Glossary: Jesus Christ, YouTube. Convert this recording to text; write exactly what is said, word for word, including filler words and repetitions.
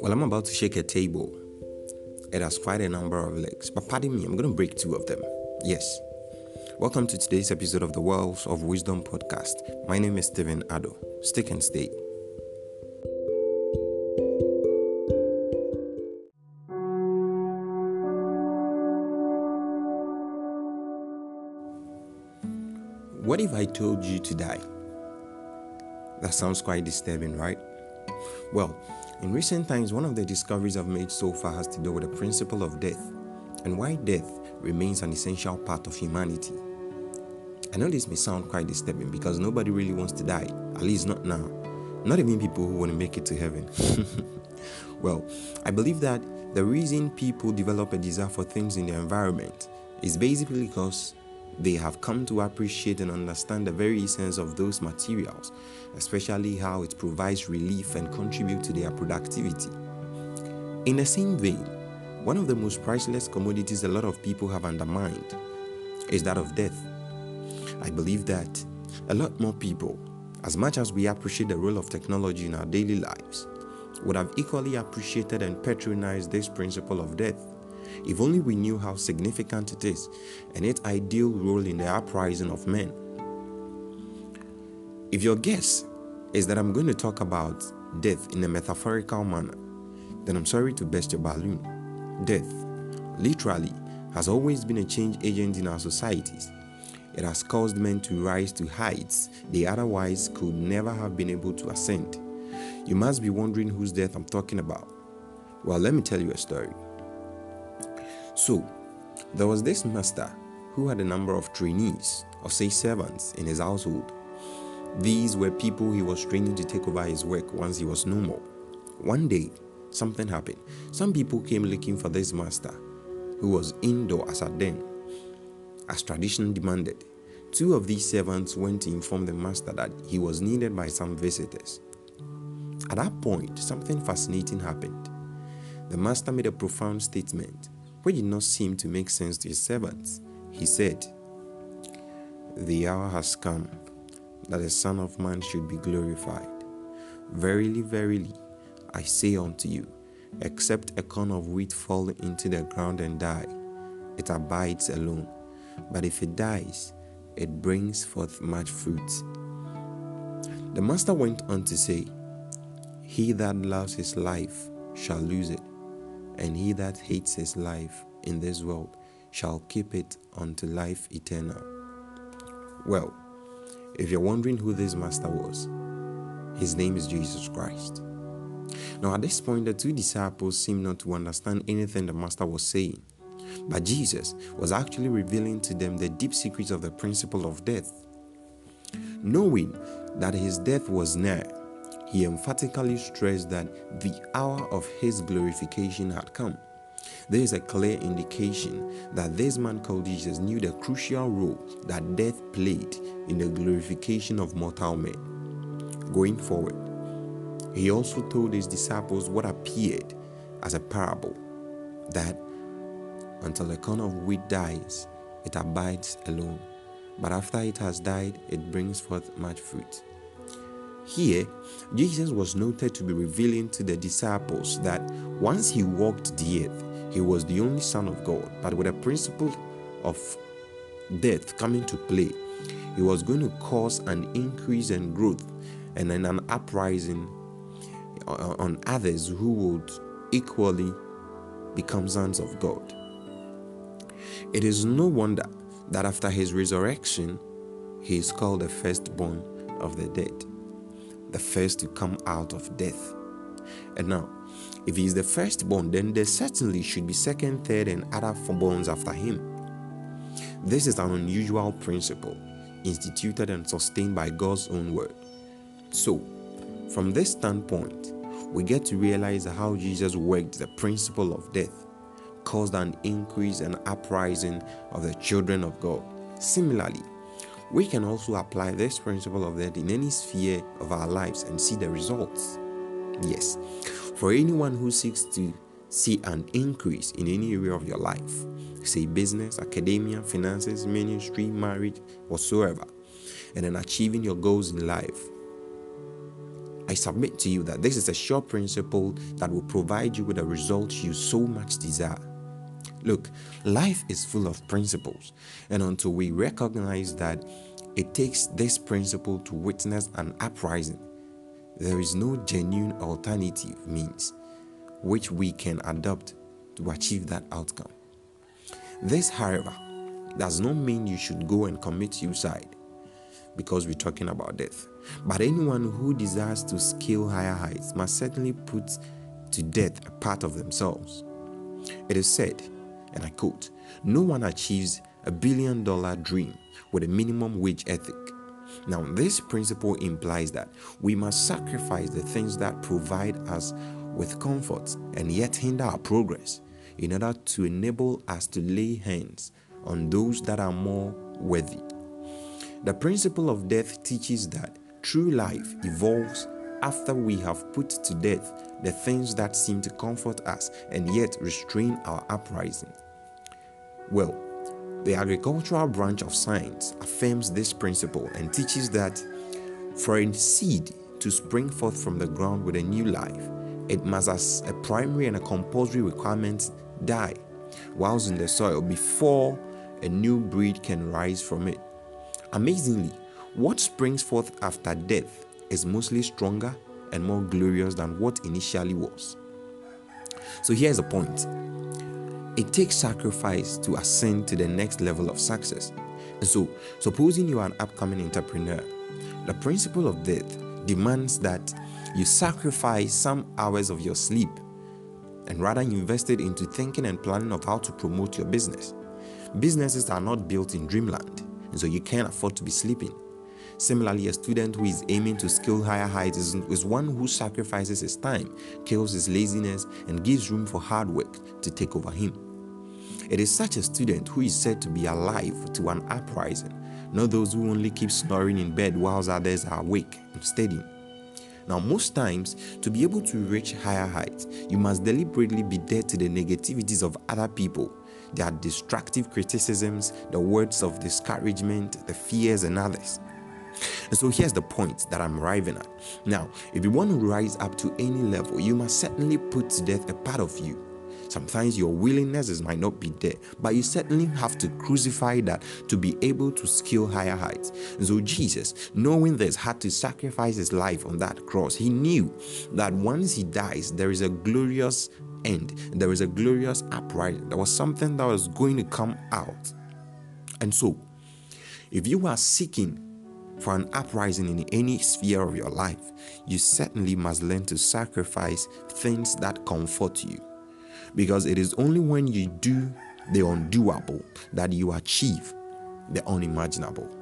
Well, I'm about to shake a table. It has quite a number of legs, but pardon me, I'm going to break two of them. Yes. Welcome to today's episode of the Wells of Wisdom podcast. My name is Steven Ado. Stick and stay. What if I told you to die? That sounds quite disturbing, right? Well, in recent times, one of the discoveries I've made so far has to do with the principle of death and why death remains an essential part of humanity. I know this may sound quite disturbing because nobody really wants to die, at least not now. Not even people who want to make it to heaven. Well, I believe that the reason people develop a desire for things in their environment is basically because they have come to appreciate and understand the very essence of those materials, especially how it provides relief and contributes to their productivity. In the same vein, one of the most priceless commodities a lot of people have undermined is that of death. I believe that a lot more people, as much as we appreciate the role of technology in our daily lives, would have equally appreciated and patronized this principle of death, if only we knew how significant it is and its ideal role in the uprising of men. If your guess is that I'm going to talk about death in a metaphorical manner, then I'm sorry to burst your balloon. Death, literally, has always been a change agent in our societies. It has caused men to rise to heights they otherwise could never have been able to ascend. You must be wondering whose death I'm talking about. Well, let me tell you a story. So, there was this master who had a number of trainees, or say servants, in his household. These were people he was training to take over his work once he was no more. One day, something happened. Some people came looking for this master, who was indoor as at then. As tradition demanded, two of these servants went to inform the master that he was needed by some visitors. At that point, something fascinating happened. The master made a profound statement, which did not seem to make sense to his servants. He said, "The hour has come that the Son of Man should be glorified. Verily, verily, I say unto you, except a corn of wheat fall into the ground and die, it abides alone. But if it dies, it brings forth much fruit." The master went on to say, "He that loves his life shall lose it, and he that hates his life in this world shall keep it unto life eternal." Well, if you're wondering who this master was, his name is Jesus Christ. Now at this point, the two disciples seemed not to understand anything the master was saying, but Jesus was actually revealing to them the deep secrets of the principle of death. Knowing that his death was near, he emphatically stressed that the hour of his glorification had come. There is a clear indication that this man called Jesus knew the crucial role that death played in the glorification of mortal men. Going forward, he also told his disciples what appeared as a parable, that until a corn of wheat dies, it abides alone, but after it has died, it brings forth much fruit. Here, Jesus was noted to be revealing to the disciples that once he walked the earth, he was the only Son of God, but with a principle of death coming to play, he was going to cause an increase and growth and an uprising on others who would equally become sons of God. It is no wonder that after his resurrection, he is called the firstborn of the dead, the first to come out of death. And now, if he is the firstborn, then there certainly should be second, third, and other firstborns after him. This is an unusual principle, instituted and sustained by God's own word. So, from this standpoint, we get to realize how Jesus worked the principle of death, caused an increase and uprising of the children of God. Similarly, we can also apply this principle of death in any sphere of our lives and see the results. Yes, for anyone who seeks to see an increase in any area of your life, say business, academia, finances, ministry, marriage, whatsoever, and in achieving your goals in life. I submit to you that this is a sure principle that will provide you with the results you so much desire. Look, life is full of principles, and until we recognize that it takes this principle to witness an uprising, there is no genuine alternative means which we can adopt to achieve that outcome. This, however, does not mean you should go and commit suicide, because we're talking about death. But anyone who desires to scale higher heights must certainly put to death a part of themselves. It is said, and I quote, "No one achieves a billion dollar dream with a minimum wage ethic." Now, this principle implies that we must sacrifice the things that provide us with comfort and yet hinder our progress in order to enable us to lay hands on those that are more worthy. The principle of death teaches that true life evolves after we have put to death the things that seem to comfort us and yet restrain our uprising. Well, the agricultural branch of science affirms this principle and teaches that for a seed to spring forth from the ground with a new life, it must, as a primary and a compulsory requirement, die whilst in the soil before a new breed can rise from it. Amazingly, what springs forth after death is mostly stronger and more glorious than what initially was. So here's a point. It takes sacrifice to ascend to the next level of success. And so, supposing you are an upcoming entrepreneur, the principle of death demands that you sacrifice some hours of your sleep and rather invest it into thinking and planning of how to promote your business. Businesses are not built in dreamland, and so you can't afford to be sleeping. Similarly, a student who is aiming to scale higher heights is, is one who sacrifices his time, kills his laziness, and gives room for hard work to take over him. It is such a student who is said to be alive to an uprising, not those who only keep snoring in bed whilst others are awake and studying. Now, most times, to be able to reach higher heights, you must deliberately be dead to the negativities of other people, their destructive criticisms, the words of discouragement, the fears, and others. And so here's the point that I'm arriving at. Now, if you want to rise up to any level, you must certainly put to death a part of you. Sometimes your willingness might not be there, but you certainly have to crucify that to be able to scale higher heights. And so Jesus, knowing this, had to sacrifice his life on that cross. He knew that once he dies, there is a glorious end. There is a glorious uprising. There was something that was going to come out. And so, if you are seeking for an uprising in any sphere of your life, you certainly must learn to sacrifice things that comfort you, because it is only when you do the undoable that you achieve the unimaginable.